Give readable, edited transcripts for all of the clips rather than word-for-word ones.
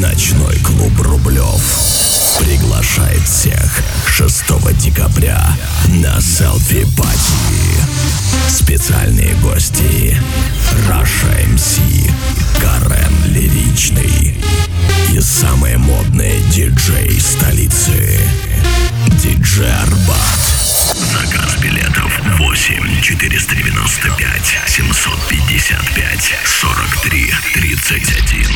Ночной клуб Рублев приглашает всех 6 декабря на селфи-пати. Специальные гости: Раша МС, Карен Лиричный и самые модные диджеи столицы — Диджей Арбат. Заказ билетов 8-495-755-43-31.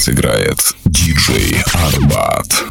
сыграет диджей Арбат.